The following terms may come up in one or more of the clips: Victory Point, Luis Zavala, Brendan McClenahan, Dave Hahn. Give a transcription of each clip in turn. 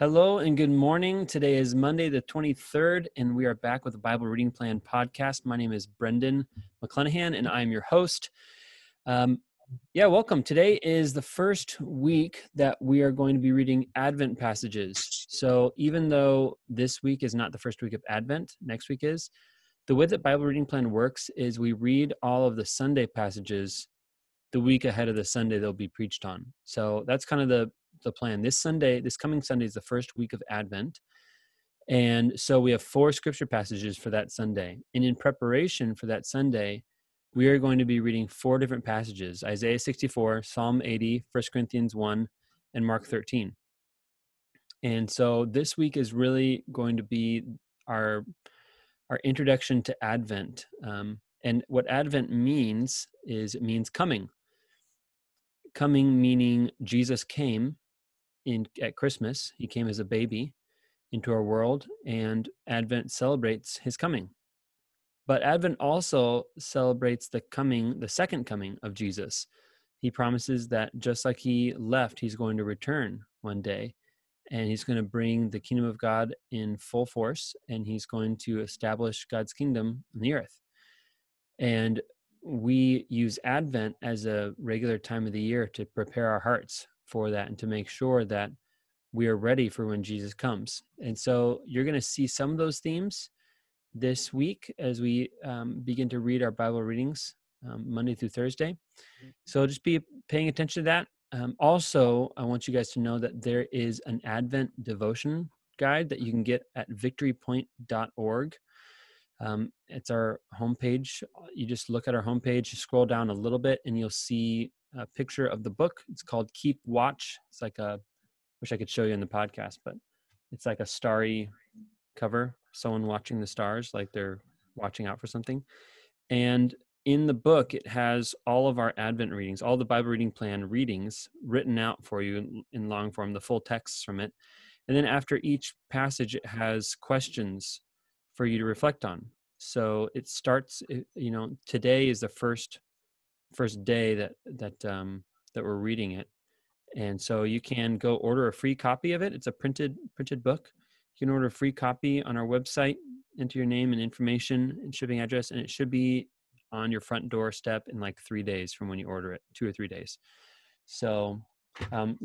Hello and good morning. Today is Monday the 23rd, and we are back with the Bible Reading Plan podcast. My name is Brendan McClenahan, and I'm your host. Welcome. Today is the first week that we are going to be reading Advent passages. So even though this week is not the first week of Advent, next week is, the way that Bible Reading Plan works is we read all of the Sunday passages the week ahead of the Sunday they'll be preached on. So that's kind of the plan. This coming Sunday is the first week of Advent. And so we have four scripture passages for that Sunday. And in preparation for that Sunday, we are going to be reading four different passages: Isaiah 64, Psalm 80, 1 Corinthians 1, and Mark 13. And so this week is really going to be our introduction to Advent. And what Advent means is it means coming. Coming meaning Jesus came at Christmas. He came as a baby into our world, and Advent celebrates his coming. But Advent also celebrates the second coming of Jesus. He promises that just like he left, he's going to return one day, and he's going to bring the kingdom of God in full force, and he's going to establish God's kingdom on the earth. And we use Advent as a regular time of the year to prepare our hearts for that and to make sure that we are ready for when Jesus comes. And so you're going to see some of those themes this week as we begin to read our Bible readings Monday through Thursday. So just be paying attention to that. Also, I want you guys to know that there is an Advent devotion guide that you can get at victorypoint.org. It's our homepage. You just look at our homepage, scroll down a little bit, and you'll see a picture of the book. It's called Keep Watch. It's like wish I could show you in the podcast, but it's like a starry cover. Someone watching the stars, like they're watching out for something. And in the book, it has all of our Advent readings, all the Bible reading plan readings written out for you in long form, the full texts from it. And then after each passage, it has questions for you to reflect on. So it starts, today is the first day that we're reading it. And so you can go order a free copy of it. It's a printed book. You can order a free copy on our website, enter your name and information and shipping address, and it should be on your front doorstep in like 3 days from when you order it, 2 or 3 days. So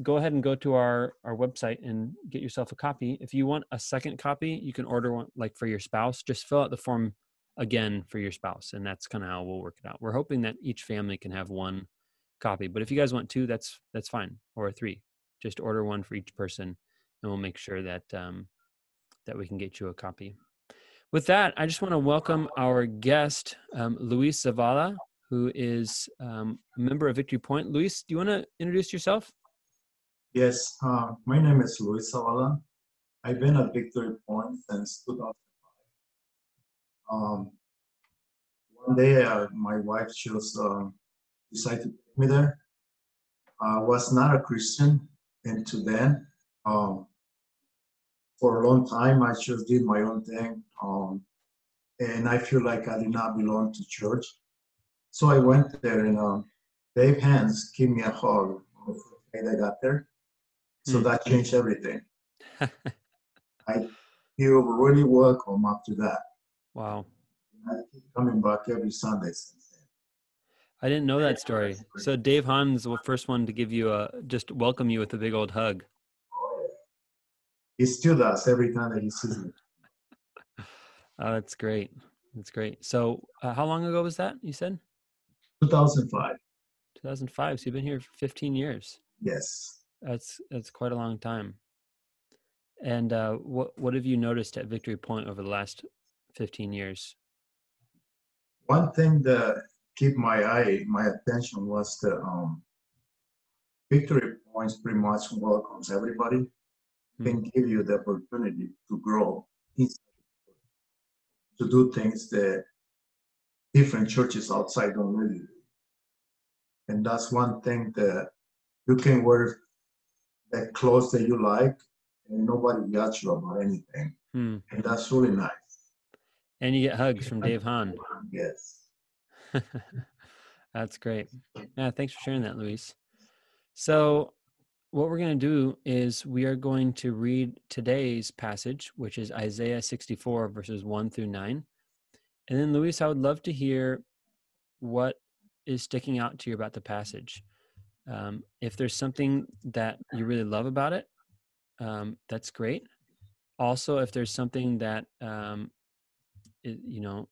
go ahead and go to our website and get yourself a copy. If you want a second copy, you can order one like for your spouse. Just fill out the form again for your spouse, and that's kind of how we'll work it out. We're hoping that each family can have one copy, but if you guys want two, that's fine, or three. Just order one for each person, and we'll make sure that we can get you a copy. With that, I just want to welcome our guest, Luis Zavala, who is a member of Victory Point. Luis, do you want to introduce yourself? Yes, my name is Luis Zavala. I've been at Victory Point since 2005. One day, my wife decided to take me there. I was not a Christian until then. For a long time, I just did my own thing, and I feel like I did not belong to church. So I went there, and Dave Hahn gave me a hug the first day I got there. So that changed everything. He really welcome after that. Wow. And I keep coming back every Sunday since then. I didn't know that story. So Dave Hahn's the first one to give you just welcome you with a big old hug. Oh, yeah. He still does every time that he sees me. Oh, that's great. That's great. So how long ago was that, you said? 2005. 2005. So you've been here for 15 years. Yes. That's quite a long time. And what have you noticed at Victory Point over the last 15 years? One thing that kept my attention was that Victory Point pretty much welcomes everybody. Can give you the opportunity to grow to do things that different churches outside don't really do. And that's one thing that you can wear the clothes that you like and nobody judges you about anything. Hmm. And that's really nice. And you get hugs from Dave Hahn. Yes. That's great. Yeah, thanks for sharing that, Luis. So what we're going to do is we are going to read today's passage, which is Isaiah 64, verses 1 through 9. And then, Luis, I would love to hear what is sticking out to you about the passage. If there's something that you really love about it, that's great. Also, if there's something that, you know,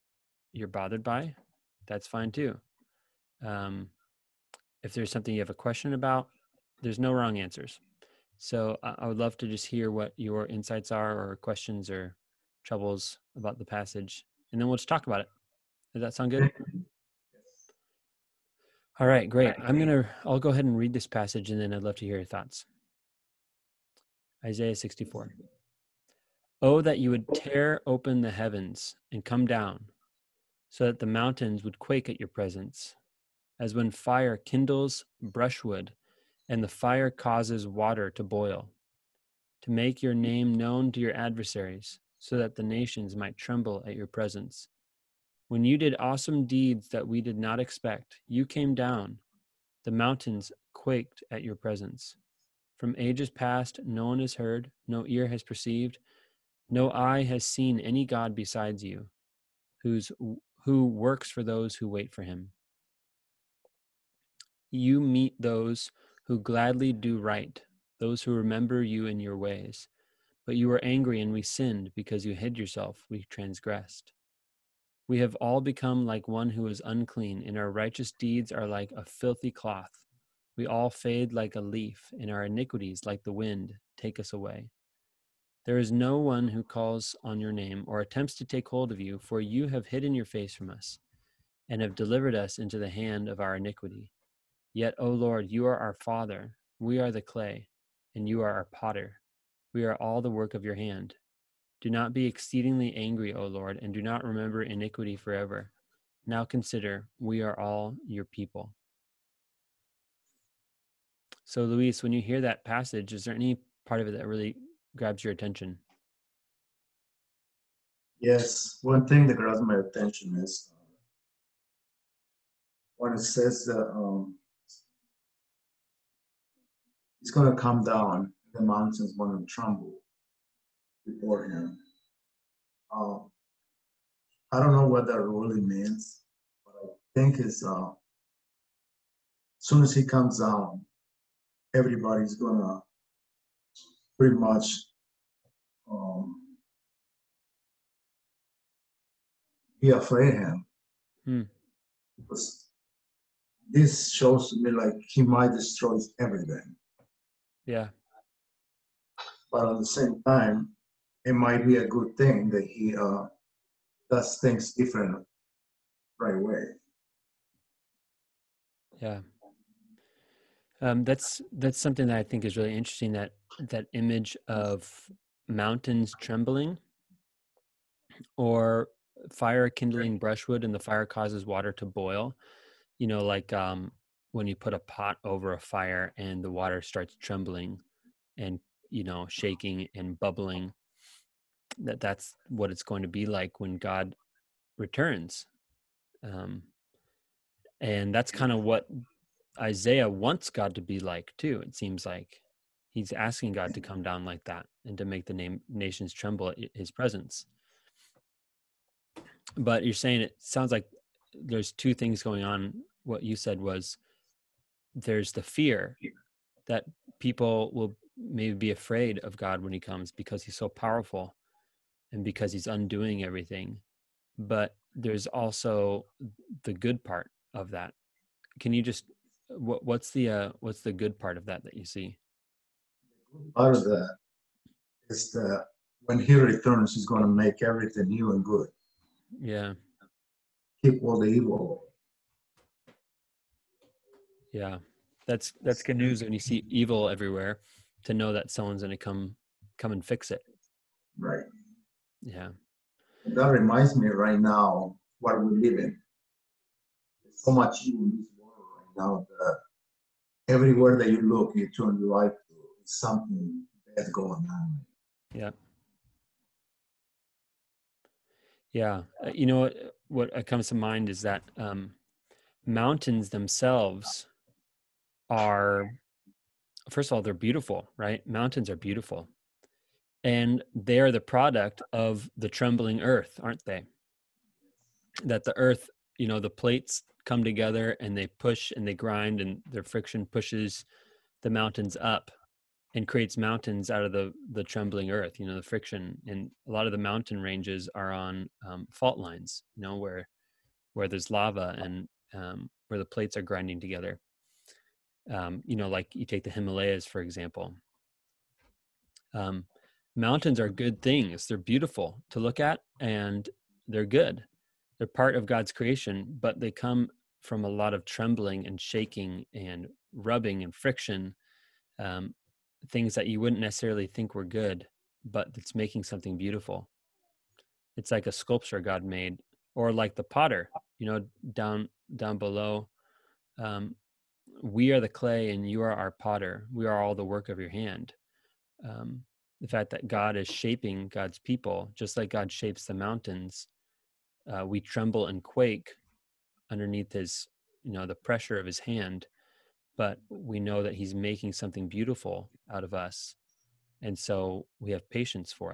you're bothered by, that's fine too. If there's something you have a question about, there's no wrong answers. So I would love to just hear what your insights are or questions or troubles about the passage. And then we'll just talk about it. Does that sound good? All right, great. I'll go ahead and read this passage and then I'd love to hear your thoughts. Isaiah 64. Oh, that you would tear open the heavens and come down, so that the mountains would quake at your presence, as when fire kindles brushwood and the fire causes water to boil, to make your name known to your adversaries, so that the nations might tremble at your presence. When you did awesome deeds that we did not expect, you came down. The mountains quaked at your presence. From ages past, no one has heard, no ear has perceived, no eye has seen any God besides you, who works for those who wait for him. You meet those who gladly do right, those who remember you in your ways. But you were angry and we sinned, because you hid yourself, we transgressed. We have all become like one who is unclean, and our righteous deeds are like a filthy cloth. We all fade like a leaf, and our iniquities, like the wind, take us away. There is no one who calls on your name or attempts to take hold of you, for you have hidden your face from us and have delivered us into the hand of our iniquity. Yet, O Lord, you are our Father, we are the clay, and you are our potter. We are all the work of your hand. Do not be exceedingly angry, O Lord, and do not remember iniquity forever. Now consider, we are all your people. So, Luis, when you hear that passage, is there any part of it that really grabs your attention? Yes, one thing that grabs my attention is when it says that it's going to come down, the mountains want to tremble before him. I don't know what that really means, but I think it's as soon as he comes down, everybody's gonna pretty much be afraid of him. Hmm. Because this shows to me like he might destroy everything. Yeah. But at the same time, it might be a good thing that he does things different right away. Yeah. That's something that I think is really interesting, that image of mountains trembling or fire kindling brushwood and the fire causes water to boil. You know, like when you put a pot over a fire and the water starts trembling and, you know, shaking and bubbling. That's what it's going to be like when God returns. And that's kind of what Isaiah wants God to be like too. It seems like he's asking God to come down like that and to make the nations tremble at his presence. But you're saying it sounds like there's two things going on. What you said was there's the fear that people will maybe be afraid of God when he comes because he's so powerful and because he's undoing everything. But there's also the good part of that. Can you just, what's the good part of that you see? Part of that is that when he returns, he's going to make everything new and good. Yeah. Keep all the evil. Yeah. That's good news when you see evil everywhere, to know that someone's going to come and fix it. Right. Yeah. That reminds me right now what we live in. There's so much evil in this world right now that everywhere that you look, you turn your life to something that's going on. Yeah. Yeah. You know, what comes to mind is that mountains themselves are, first of all, they're beautiful, right? Mountains are beautiful. And they are the product of the trembling earth, aren't they? That the earth, you know, the plates come together and they push and they grind, and their friction pushes the mountains up and creates mountains out of the trembling earth, you know, the friction. And a lot of the mountain ranges are on fault lines, you know, where there's lava and where the plates are grinding together. You know, like you take the Himalayas, for example. Mountains are good things. They're beautiful to look at, and they're good. They're part of God's creation, but they come from a lot of trembling and shaking and rubbing and friction, things that you wouldn't necessarily think were good, but it's making something beautiful. It's like a sculpture God made, or like the potter, you know, down below. We are the clay and you are our potter. We are all the work of your hand. The fact that God is shaping God's people, just like God shapes the mountains, we tremble and quake underneath his, you know, the pressure of his hand, but we know that he's making something beautiful out of us. And so we have patience for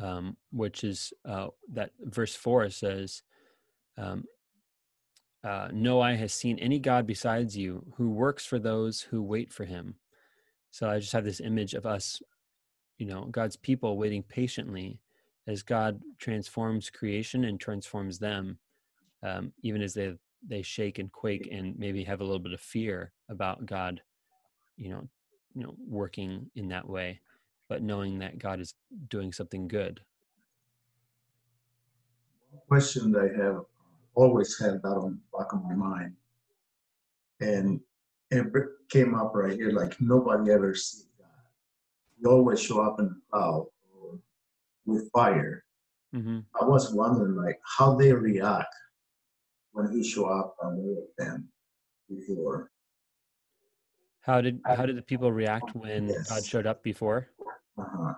it. Which is, that verse 4 says, no eye has seen any God besides you, who works for those who wait for him. So I just have this image of us, you know, God's people waiting patiently as God transforms creation and transforms them, even as they shake and quake and maybe have a little bit of fear about God, you know, working in that way, but knowing that God is doing something good. One question that I have always had that on the back of my mind, and it came up right here, like nobody ever sees God. You always show up in the cloud or with fire. Mm-hmm. I was wondering, like, how they react when he show up and look at them before. How did the people react when God showed up before? Uh-huh.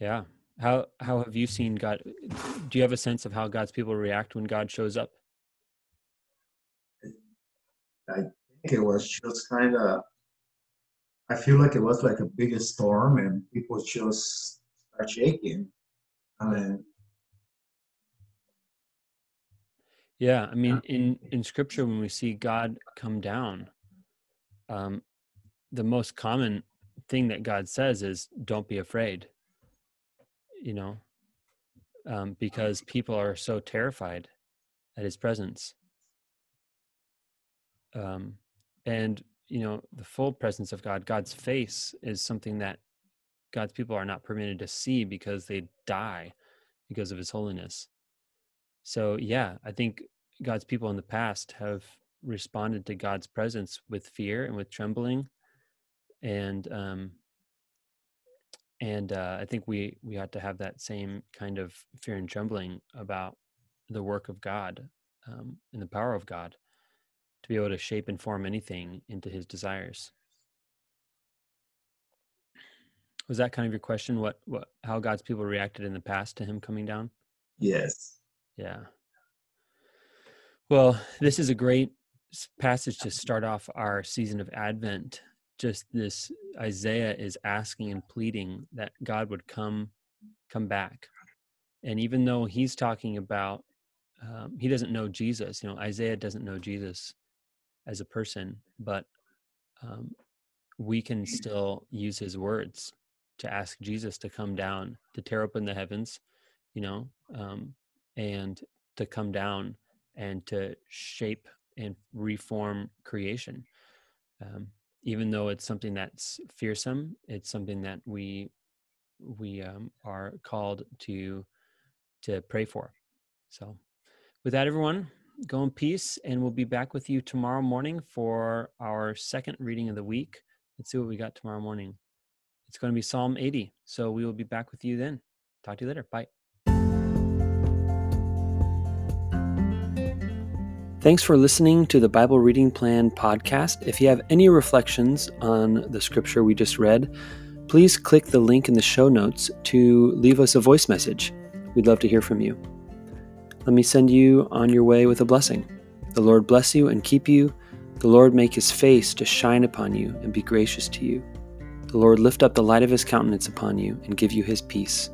Yeah. How have you seen God? Do you have a sense of how God's people react when God shows up? It was just kind of, I feel like it was like a big storm and people just start shaking. I mean, in scripture, when we see God come down, the most common thing that God says is, don't be afraid, you know, because people are so terrified at his presence. And, you know, the full presence of God, God's face, is something that God's people are not permitted to see because they die because of his holiness. So, yeah, I think God's people in the past have responded to God's presence with fear and with trembling. And I think we ought to have that same kind of fear and trembling about the work of God, and the power of God, to be able to shape and form anything into his desires. Was that kind of your question? How God's people reacted in the past to him coming down? Yes. Yeah. Well, this is a great passage to start off our season of Advent. Just this, Isaiah is asking and pleading that God would come back. And even though he's talking about, he doesn't know Jesus, you know, Isaiah doesn't know Jesus as a person, but we can still use his words to ask Jesus to come down, to tear open the heavens, you know, and to come down and to shape and reform creation. Even though it's something that's fearsome, it's something that we are called to pray for. So with that, everyone, go in peace, and we'll be back with you tomorrow morning for our second reading of the week. Let's see what we got tomorrow morning. It's going to be Psalm 80. So we will be back with you then. Talk to you later. Bye. Thanks for listening to the Bible Reading Plan podcast. If you have any reflections on the scripture we just read, please click the link in the show notes to leave us a voice message. We'd love to hear from you. Let me send you on your way with a blessing. The Lord bless you and keep you. The Lord make his face to shine upon you and be gracious to you. The Lord lift up the light of his countenance upon you and give you his peace.